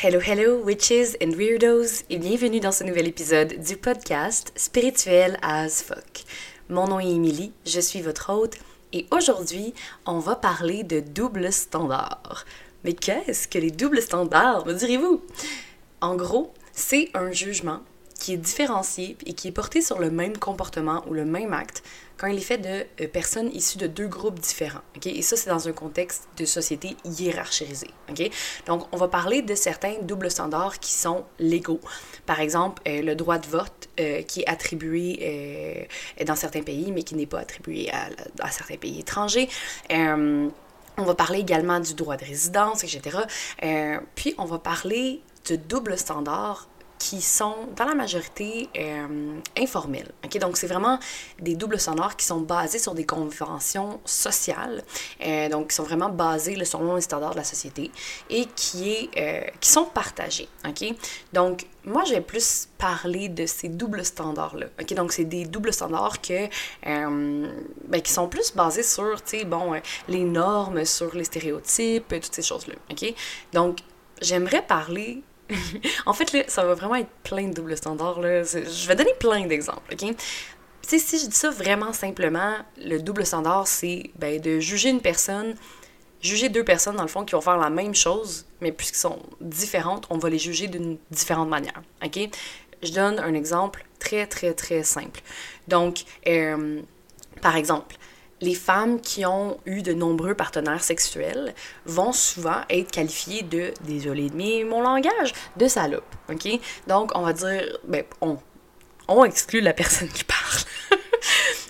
Hello, hello, witches and weirdos, et bienvenue dans ce nouvel épisode du podcast Spirituel as Fuck. Mon nom est Émilie, je suis votre hôte, et aujourd'hui, on va parler de double standard. Mais qu'est-ce que les doubles standards, me direz-vous? En gros, c'est un jugement qui est différencié et qui est porté sur le même comportement ou le même acte quand il est fait de personnes issues de deux groupes différents. Okay? Et ça, c'est dans un contexte de société hiérarchisée. Okay? Donc, on va parler de certains doubles standards qui sont légaux. Par exemple, le droit de vote qui est attribué dans certains pays, mais qui n'est pas attribué à certains pays étrangers. On va parler également du droit de résidence, etc. Puis, on va parler de doubles standards qui sont, dans la majorité, informels. Okay? Donc, c'est vraiment des doubles standards qui sont basés sur des conventions sociales, donc qui sont vraiment basés selon les standards de la société et qui sont partagés. Okay? Donc, moi, je vais plus parler de ces doubles standards-là. Okay? Donc, c'est des doubles standards qui sont plus basés sur, tu sais, les normes, sur les stéréotypes, toutes ces choses-là. Okay? Donc, j'aimerais parler... en fait, là, ça va vraiment être plein de doubles standards. Là. Je vais donner plein d'exemples, OK? T'sais, si je dis ça vraiment simplement, le double standard, c'est de juger deux personnes, dans le fond, qui vont faire la même chose, mais puisqu'elles sont différentes, on va les juger d'une différente manière, OK? Je donne un exemple très, très, très simple. Donc, par exemple... Les femmes qui ont eu de nombreux partenaires sexuels vont souvent être qualifiées de, désolé de mon langage, de salopes, OK? Donc, on va dire, on exclut la personne qui parle.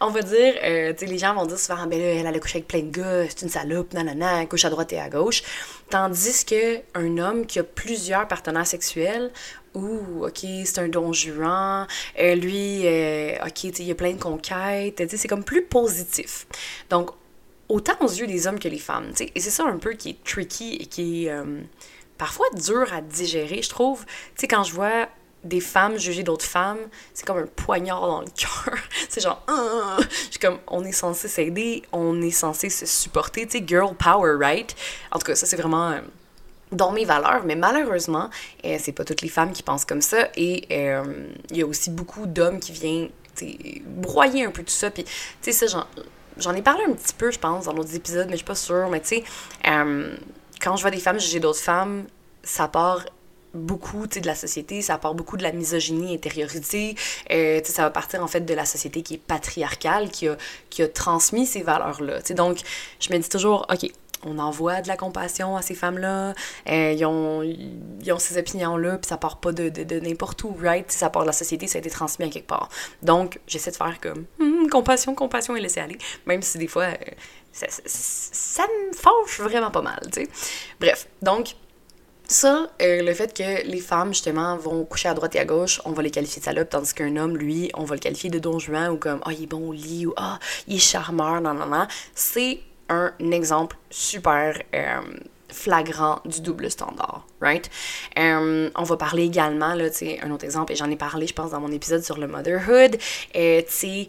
On va dire, tu sais, les gens vont dire souvent, elle a couché avec plein de gars, c'est une salope, nanana, elle couche à droite et à gauche. Tandis qu'un homme qui a plusieurs partenaires sexuels, OK, c'est un don juan, OK, tu sais, il y a plein de conquêtes, tu sais, c'est comme plus positif. Donc, autant aux yeux des hommes que les femmes, tu sais, et c'est ça un peu qui est tricky et qui est parfois dur à digérer, je trouve. Tu sais, quand je vois des femmes juger d'autres femmes, c'est comme un poignard dans le cœur. C'est genre, c'est comme, on est censé s'aider, on est censé se supporter, tu sais, girl power, right? En tout cas, ça, c'est vraiment dans mes valeurs, mais malheureusement, c'est pas toutes les femmes qui pensent comme ça, et il y a aussi beaucoup d'hommes qui viennent, tu sais, broyer un peu tout ça, puis, tu sais, ça, j'en ai parlé un petit peu, je pense, dans d'autres épisodes, mais je suis pas sûre, mais tu sais, quand je vois des femmes juger d'autres femmes, ça part beaucoup, tu sais, de la société, ça part beaucoup de la misogynie intériorisée, tu sais, ça va partir, en fait, de la société qui est patriarcale, qui a transmis ces valeurs-là, tu sais, donc, je me dis toujours, OK, on envoie de la compassion à ces femmes-là, ils ont ces opinions-là, puis ça part pas de n'importe où, right? Si ça part de la société, ça a été transmis à quelque part. Donc, j'essaie de faire comme compassion et laisser aller, même si des fois, ça me fâche vraiment pas mal, tu sais. Bref, donc... Ça, le fait que les femmes, justement, vont coucher à droite et à gauche, on va les qualifier de salope, tandis qu'un homme, lui, on va le qualifier de don juan, ou comme « Ah, il est bon au lit » ou « Ah, il est charmeur, non. » C'est un exemple super flagrant du double standard, right? On va parler également, là, tu sais, un autre exemple, et j'en ai parlé, je pense, dans mon épisode sur le motherhood, tu sais...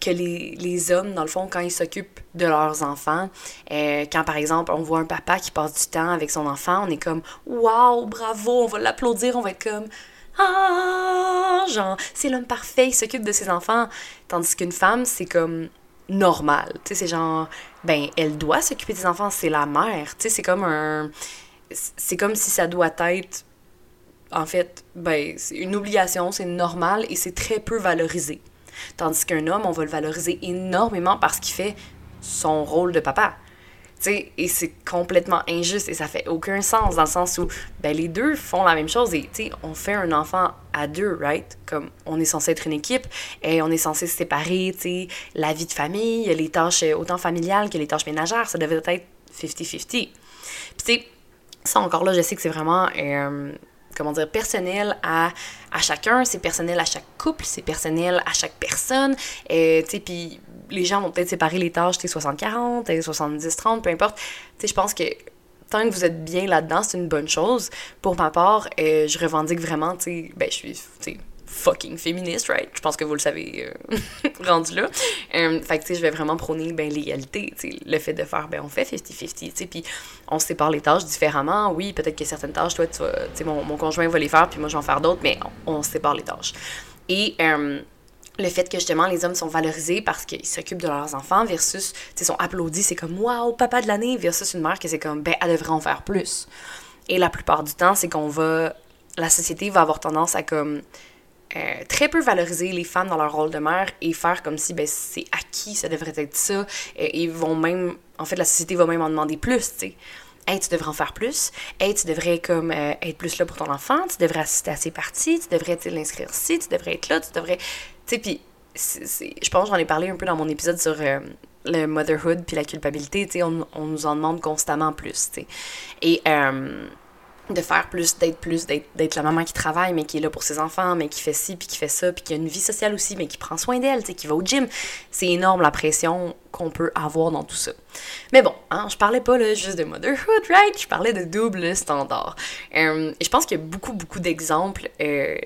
que les hommes, dans le fond, quand ils s'occupent de leurs enfants, quand, par exemple, on voit un papa qui passe du temps avec son enfant, on est comme « Wow, bravo! » On va l'applaudir, on va être comme « Ah! » Genre, c'est l'homme parfait, il s'occupe de ses enfants. Tandis qu'une femme, c'est comme normal. Tu sais, c'est genre « elle doit s'occuper des enfants, c'est la mère. » Tu sais, c'est comme un... C'est comme si ça doit être... En fait, c'est une obligation, c'est normal et c'est très peu valorisé. Tandis qu'un homme, on va le valoriser énormément parce qu'il fait son rôle de papa. Tu sais, et c'est complètement injuste et ça fait aucun sens dans le sens où, les deux font la même chose et, tu sais, on fait un enfant à deux, right? Comme, on est censé être une équipe et on est censé se séparer, tu sais, la vie de famille, les tâches autant familiales que les tâches ménagères, ça devait être 50-50. Puis, tu sais, ça encore là, je sais que c'est vraiment... personnel à chacun, c'est personnel à chaque couple, c'est personnel à chaque personne, tu sais, puis les gens vont peut-être séparer les tâches, 60-40, 70-30, peu importe, tu sais, je pense que tant que vous êtes bien là-dedans, c'est une bonne chose. Pour ma part, je revendique vraiment, tu sais, je suis, tu sais, fucking féministe, right? Je pense que vous le savez rendu là. Fait que, tu sais, je vais vraiment prôner, ben, l'égalité, tu sais, le fait de faire, ben, on fait 50-50, tu sais, puis on sépare les tâches différemment. Oui, peut-être que certaines tâches, toi, tu sais, mon conjoint va les faire, puis moi, je vais en faire d'autres, mais on sépare les tâches. Et, le fait que, justement, les hommes sont valorisés parce qu'ils s'occupent de leurs enfants versus, tu sais, sont applaudis, c'est comme « Wow, papa de l'année » versus une mère que c'est comme « Ben, elle devrait en faire plus ». Et la plupart du temps, c'est qu'on va... La société va avoir tendance à, comme, très peu valoriser les femmes dans leur rôle de mère et faire comme si, ben, c'est acquis, ça devrait être ça. Et ils vont même... En fait, la société va même en demander plus, tu sais. Hey, tu devrais en faire plus. Hey, tu devrais comme être plus là pour ton enfant. Tu devrais assister à ses parties. Tu devrais l'inscrire ici. Tu devrais être là. Tu devrais... Tu sais, puis je pense que j'en ai parlé un peu dans mon épisode sur le motherhood puis la culpabilité. Tu sais, on nous en demande constamment plus, tu sais. Et de faire plus, d'être la maman qui travaille, mais qui est là pour ses enfants, mais qui fait ci, puis qui fait ça, puis qui a une vie sociale aussi, mais qui prend soin d'elle, tu sais, qui va au gym. C'est énorme la pression qu'on peut avoir dans tout ça. Mais bon, hein, je parlais pas là, juste de motherhood, right? Je parlais de double standard. Et je pense qu'il y a beaucoup d'exemples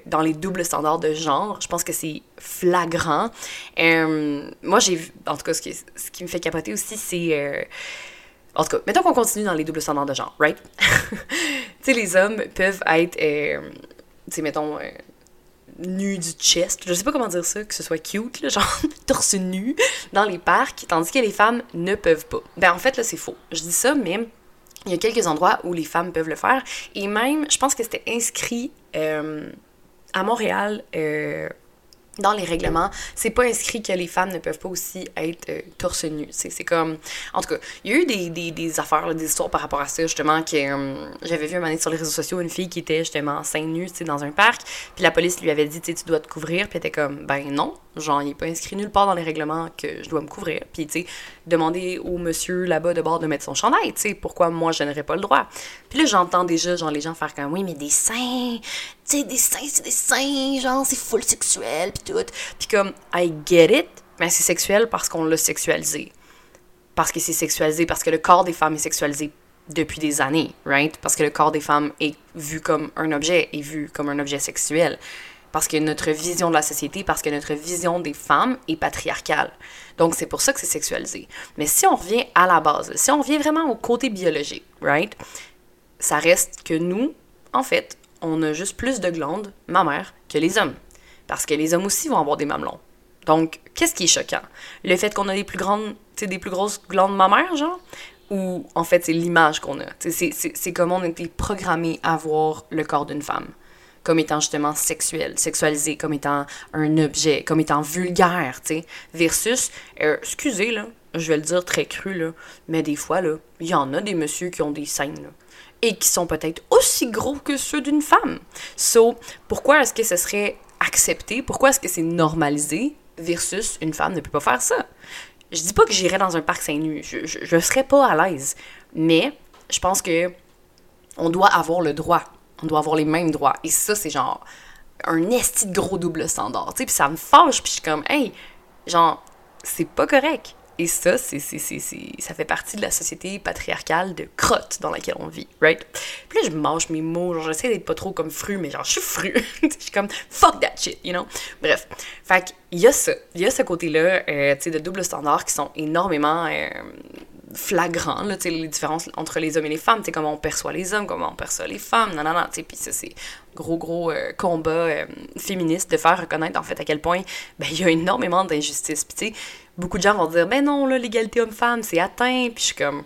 dans les doubles standards de genre. Je pense que c'est flagrant. Moi, j'ai vu, en tout cas, ce qui me fait capoter aussi, c'est... en tout cas, mettons qu'on continue dans les doubles standards de genre, right? Tu sais, les hommes peuvent être, tu sais, mettons, nus du chest. Je sais pas comment dire ça, que ce soit cute, là, genre torse nu dans les parcs, tandis que les femmes ne peuvent pas. Ben, en fait, là, c'est faux. Je dis ça, mais il y a quelques endroits où les femmes peuvent le faire. Et même, je pense que c'était inscrit à Montréal... dans les règlements, c'est pas inscrit que les femmes ne peuvent pas aussi être torse nu. C'est comme... En tout cas, il y a eu des affaires, là, des histoires par rapport à ça, justement, que j'avais vu un moment donné sur les réseaux sociaux, une fille qui était justement seins nus, tu sais, dans un parc, puis la police lui avait dit, tu sais, tu dois te couvrir, puis elle était comme, ben non, genre, il est pas inscrit nulle part dans les règlements que je dois me couvrir, puis tu sais, demander au monsieur là-bas de bord de mettre son chandail, tu sais, pourquoi moi je n'aurais pas le droit. Puis là, j'entends déjà, genre, les gens faire comme, oui, mais des seins... Tu sais, des seins, c'est des seins, genre, c'est full sexuel, pis tout. Pis comme, I get it, mais c'est sexuel parce qu'on l'a sexualisé. Parce que c'est sexualisé, parce que le corps des femmes est sexualisé depuis des années, right? Parce que le corps des femmes est vu comme un objet, est vu comme un objet sexuel. Parce que notre vision de la société, parce que notre vision des femmes est patriarcale. Donc, c'est pour ça que c'est sexualisé. Mais si on revient à la base, si on revient vraiment au côté biologique, right? Ça reste que nous, en fait... on a juste plus de glandes mammaires que les hommes. Parce que les hommes aussi vont avoir des mamelons. Donc, qu'est-ce qui est choquant? Le fait qu'on a des plus grandes, tu sais, des plus grosses glandes mammaires, genre? Ou, en fait, c'est l'image qu'on a. C'est comme on a été programmé à voir le corps d'une femme. Comme étant, justement, sexuel, sexualisé, comme étant un objet, comme étant vulgaire, tu sais. Versus, excusez, là, je vais le dire très cru, là, mais des fois, là, il y en a des messieurs qui ont des seins, là. Et qui sont peut-être aussi gros que ceux d'une femme. So, pourquoi est-ce que ce serait accepté? Pourquoi est-ce que c'est normalisé versus une femme ne peut pas faire ça? Je dis pas que j'irais dans un parc seins nus. Je serais pas à l'aise. Mais je pense que on doit avoir le droit. On doit avoir les mêmes droits. Et ça, c'est genre un esti de gros double standard. Puis ça me fâche, puis je suis comme, hey, genre, c'est pas correct. Et ça, ça fait partie de la société patriarcale de crotte dans laquelle on vit, right? Puis là, je mange mes mots, genre, j'essaie d'être pas trop comme fru, mais genre, je suis fru. Je suis comme, fuck that shit, you know? Bref. Fait qu'il y a ça. Il y a ce côté-là, tu sais, de double standard qui sont énormément flagrants, là, tu sais, les différences entre les hommes et les femmes, tu sais, comment on perçoit les hommes, comment on perçoit les femmes, non, tu sais, puis ça, c'est gros combat féministe de faire reconnaître, en fait, à quel point, ben, il y a énormément d'injustices, puis tu sais, beaucoup de gens vont dire « Ben non, là, l'égalité homme-femme, c'est atteint. » Puis je suis comme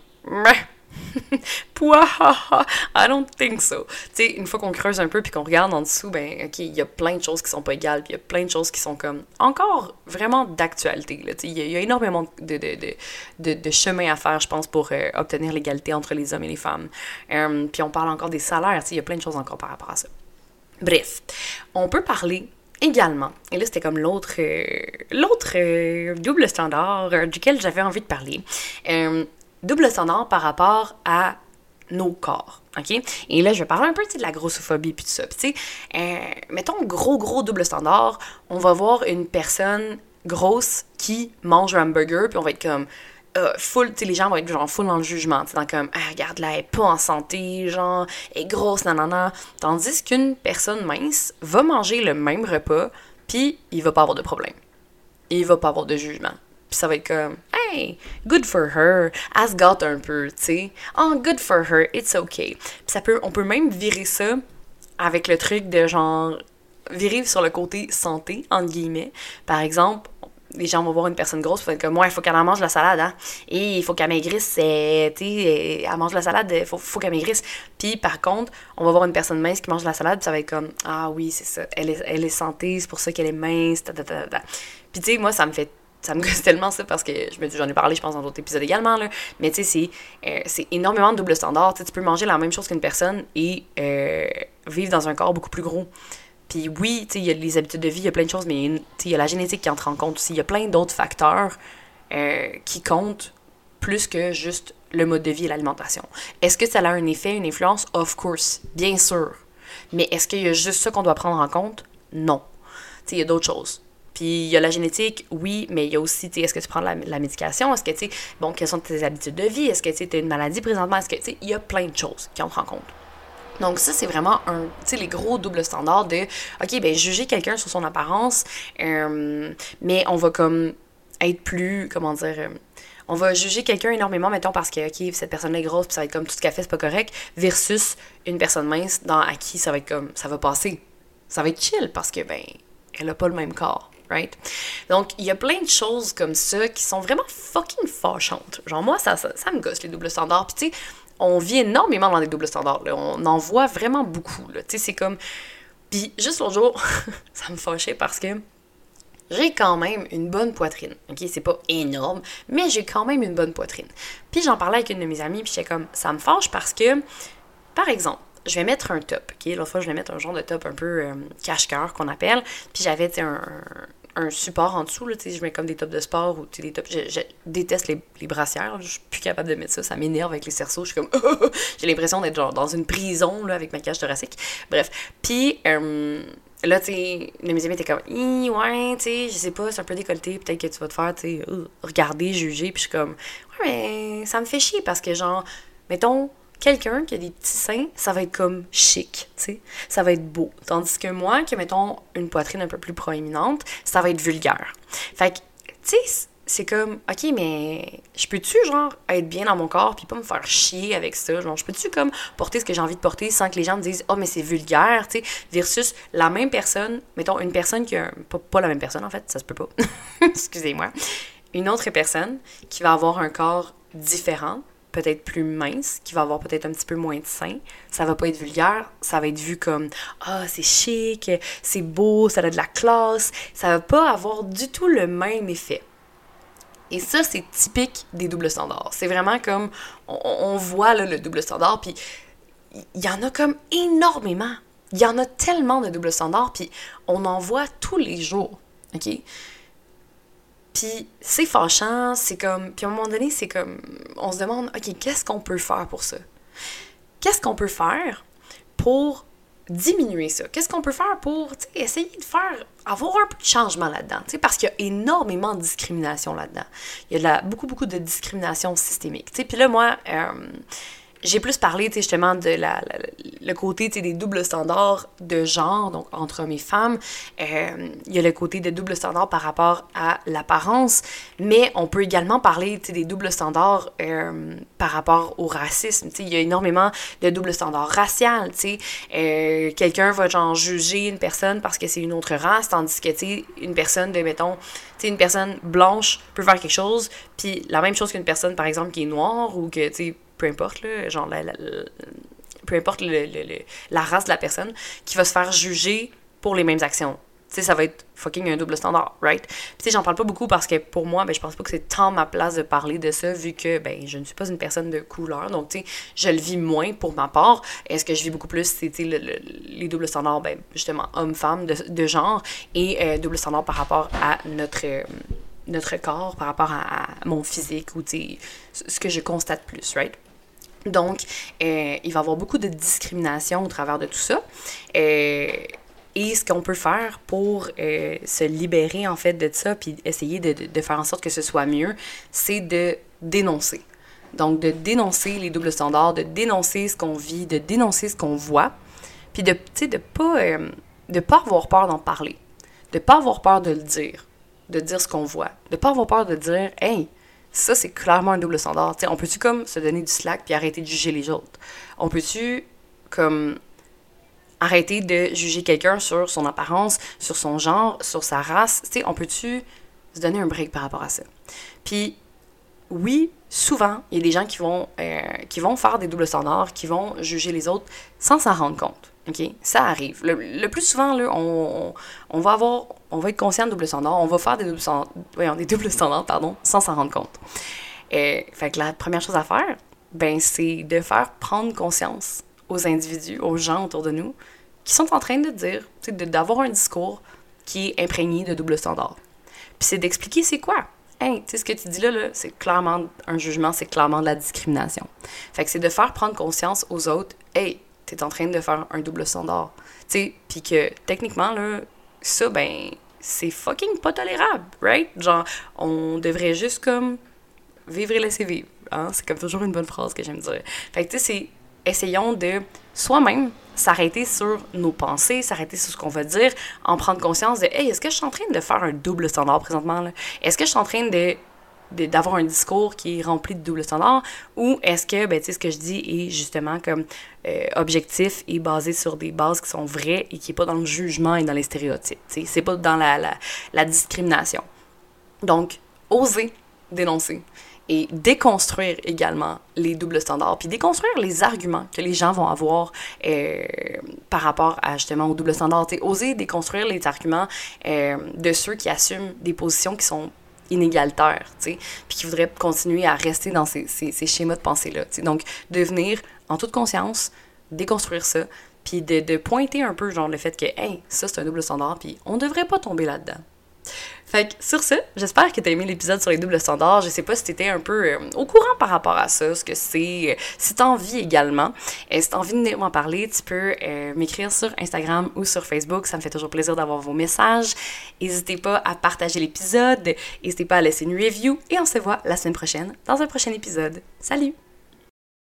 « Pouahaha, I don't think so. » Tu sais, une fois qu'on creuse un peu puis qu'on regarde en dessous, ben OK, il y a plein de choses qui sont pas égales. Puis il y a plein de choses qui sont comme encore vraiment d'actualité. Tu sais, il y a énormément de chemin à faire, je pense, pour obtenir l'égalité entre les hommes et les femmes. Puis on parle encore des salaires. Tu sais, il y a plein de choses encore par rapport à ça. Bref, on peut parler... également, et là c'était comme l'autre double standard duquel j'avais envie de parler, double standard par rapport à nos corps, ok? Et là je vais parler un peu de la grossophobie puis tout ça, puis tu sais, mettons gros double standard, on va voir une personne grosse qui mange un hamburger puis on va être comme full, tu sais, les gens vont être genre full dans le jugement, tu sais, dans comme, ah, regarde là, elle est pas en santé, genre, elle est grosse, nanana. Tandis qu'une personne mince va manger le même repas, puis il va pas avoir de problème. Il va pas avoir de jugement. Puis ça va être comme, hey, good for her, elle se gâte un peu, tu sais. Oh, good for her, it's okay. Puis ça peut, on peut même virer ça avec le truc de genre, virer sur le côté santé, entre guillemets. Par exemple, les gens vont voir une personne grosse, ils vont être comme, ouais, il faut qu'elle en mange la salade, hein. Et il faut qu'elle maigrisse, tu sais, elle mange la salade, il faut qu'elle maigrisse. Puis par contre, on va voir une personne mince qui mange la salade, puis ça va être comme, ah oui, c'est ça, elle est santé, c'est pour ça qu'elle est mince, ta ta ta ta. Puis tu sais, moi, ça me gosse tellement ça parce que je me dis, j'en ai parlé, je pense, dans d'autres épisodes également, là. Mais tu sais, c'est énormément de double standard. Tu sais, tu peux manger la même chose qu'une personne et vivre dans un corps beaucoup plus gros. Puis oui, tu sais, il y a les habitudes de vie, il y a plein de choses, mais tu sais, il y a la génétique qui entre en compte aussi. Il y a plein d'autres facteurs qui comptent plus que juste le mode de vie et l'alimentation. Est-ce que ça a un effet, une influence? Of course, bien sûr. Mais est-ce qu'il y a juste ça qu'on doit prendre en compte? Non. Tu sais, il y a d'autres choses. Puis il y a la génétique, oui, mais il y a aussi, tu sais, est-ce que tu prends la médication? Est-ce que, tu sais, bon, quelles sont tes habitudes de vie? Est-ce que, tu sais, tu as une maladie présentement? Est-ce que, tu sais, il y a plein de choses qui entrent en compte. Donc ça, c'est vraiment un, tu sais, les gros doubles standards de, ok, ben juger quelqu'un sur son apparence, mais on va comme être plus, comment dire, on va juger quelqu'un énormément, mettons, parce que, ok, cette personne-là est grosse, puis ça va être comme tout ce qu'elle fait, c'est pas correct, versus une personne mince à qui ça va être comme, ça va passer. Ça va être chill, parce que, ben, elle a pas le même corps. Right? Donc, il y a plein de choses comme ça qui sont vraiment fucking fâchantes. Genre, moi, ça me gosse, les doubles standards. Puis, tu sais, on vit énormément dans les doubles standards, là. On en voit vraiment beaucoup, là. Tu sais, c'est comme... Puis, juste l'autre jour, ça me fâchait parce que j'ai quand même une bonne poitrine. OK? C'est pas énorme, mais j'ai quand même une bonne poitrine. Puis, j'en parlais avec une de mes amies, puis j'étais comme... Ça me fâche parce que, par exemple... Je vais mettre un top, OK? L'autre fois, je vais mettre un genre de top un peu cache-cœur qu'on appelle. Puis j'avais, tu sais, un support en dessous, là, tu sais, je mets comme des tops de sport ou, tu sais, des tops... Je déteste les brassières, là. Je suis plus capable de mettre ça, ça m'énerve avec les cerceaux. Je suis comme... J'ai l'impression d'être, genre, dans une prison, là, avec ma cage thoracique. Bref. Puis, là, tu sais, mes amis étaient comme... Ouais, tu sais, je sais pas, c'est un peu décolleté, peut-être que tu vas te faire, tu sais, regarder, juger. Puis je suis comme... Ouais, mais ça me fait chier parce que, genre, mettons... Quelqu'un qui a des petits seins, ça va être comme chic, tu sais, ça va être beau. Tandis que moi, qui mettons une poitrine un peu plus proéminente, ça va être vulgaire. Fait que, tu sais, c'est comme, ok, mais je peux-tu, genre, être bien dans mon corps puis pas me faire chier avec ça? Genre, je peux-tu, comme, porter ce que j'ai envie de porter sans que les gens me disent, oh, mais c'est vulgaire, tu sais, versus la même personne, mettons une personne qui a, pas la même personne en fait, ça se peut pas, excusez-moi, une autre personne qui va avoir un corps différent, peut-être plus mince, qui va avoir peut-être un petit peu moins de seins, ça va pas être vulgaire, ça va être vu comme « Ah, c'est chic, c'est beau, ça a de la classe », ça va pas avoir du tout le même effet. Et ça, c'est typique des doubles standards. C'est vraiment comme, on voit là, le double standard, puis il y en a comme énormément. Il y en a tellement de doubles standards, puis on en voit tous les jours, OK? Puis c'est fâchant, c'est comme... Puis à un moment donné, c'est comme... On se demande, OK, qu'est-ce qu'on peut faire pour ça? Qu'est-ce qu'on peut faire pour diminuer ça? Qu'est-ce qu'on peut faire pour, tu sais, essayer de faire... avoir un peu de changement là-dedans, tu sais, parce qu'il y a énormément de discrimination là-dedans. Il y a de beaucoup de discrimination systémique, tu sais. Puis là, moi, j'ai plus parlé, tu sais, justement, de le côté, tu sais, des doubles standards de genre, donc entre hommes et femmes. Il y a le côté de double standard par rapport à l'apparence, mais on peut également parler, tu sais, des doubles standards par rapport au racisme. Tu sais, il y a énormément de doubles standards raciales, tu sais. Quelqu'un va, genre, juger une personne parce que c'est une autre race, tandis que, tu sais, une personne de, mettons... Tu sais, une personne blanche peut faire quelque chose, puis la même chose qu'une personne, par exemple, qui est noire ou que, tu sais, peu importe, là, genre, peu importe la race de la personne, qui va se faire juger pour les mêmes actions. Tu sais, ça va être fucking un double standard, right? Puis, tu sais, j'en parle pas beaucoup parce que, pour moi, ben, je pense pas que c'est tant ma place de parler de ça, vu que, ben, je ne suis pas une personne de couleur, donc, tu sais, je le vis moins pour ma part. Est-ce que je vis beaucoup plus, c'est, tu sais, les doubles standards, ben, justement, homme-femme, de genre, et double standard par rapport à notre corps, par rapport à mon physique, ou, tu sais, ce que je constate plus, right? Donc, il va y avoir beaucoup de discrimination au travers de tout ça. Et ce qu'on peut faire pour se libérer, en fait, de ça, puis essayer de faire en sorte que ce soit mieux, c'est de dénoncer. Donc, de dénoncer les doubles standards, de dénoncer ce qu'on vit, de dénoncer ce qu'on voit, puis de pas avoir peur d'en parler, de pas avoir peur de le dire, de dire ce qu'on voit, de pas avoir peur de dire « Hey, ça, c'est clairement un double standard. » T'sais, on peut-tu comme se donner du slack puis arrêter de juger les autres? On peut-tu comme arrêter de juger quelqu'un sur son apparence, sur son genre, sur sa race? T'sais, on peut-tu se donner un break par rapport à ça? Puis, oui, souvent, il y a des gens qui vont faire des doubles standards, qui vont juger les autres sans s'en rendre compte. OK? Ça arrive. Le plus souvent, là, on va être conscient de doubles standards, on va faire des doubles standards, sans s'en rendre compte. Fait que la première chose à faire, ben, c'est de faire prendre conscience aux individus, aux gens autour de nous, qui sont en train de dire, d'avoir un discours qui est imprégné de doubles standards. Puis c'est d'expliquer c'est quoi. Hey, tu sais, ce que tu dis là, c'est clairement un jugement, c'est clairement de la discrimination. Fait que c'est de faire prendre conscience aux autres, hey, t'es en train de faire un double standard. Tu sais, pis que techniquement, là, ça, ben, c'est fucking pas tolérable, right? Genre, on devrait juste comme vivre et laisser vivre. Hein? C'est comme toujours une bonne phrase que j'aime dire. Fait que tu sais, c'est essayons de soi-même s'arrêter sur nos pensées, s'arrêter sur ce qu'on va dire, en prendre conscience de « Hey, est-ce que je suis en train de faire un double standard présentement? Là? Est-ce que je suis en train d'avoir un discours qui est rempli de double standard? Ou est-ce que, ben, tu sais, ce que je dis est justement comme objectif et basé sur des bases qui sont vraies et qui n'est pas dans le jugement et dans les stéréotypes? Tu sais, c'est pas dans la discrimination. » Donc, oser dénoncer. Et déconstruire également les doubles standards, puis déconstruire les arguments que les gens vont avoir par rapport à justement aux doubles standards. T'sais, oser déconstruire les arguments de ceux qui assument des positions qui sont inégalitaires, puis qui voudraient continuer à rester dans ces schémas de pensée-là. T'sais. Donc, de venir, en toute conscience, déconstruire ça, puis de pointer un peu genre le fait que, hey, ça c'est un double standard, puis on devrait pas tomber là-dedans. Fait que sur ça, j'espère que t'as aimé l'épisode sur les doubles standards. Je sais pas si t'étais un peu au courant par rapport à ça, ce que c'est, si t'as envie également. Si t'as envie de m'en parler, tu peux m'écrire sur Instagram ou sur Facebook. Ça me fait toujours plaisir d'avoir vos messages. N'hésitez pas à partager l'épisode, n'hésitez pas à laisser une review et on se voit la semaine prochaine dans un prochain épisode. Salut!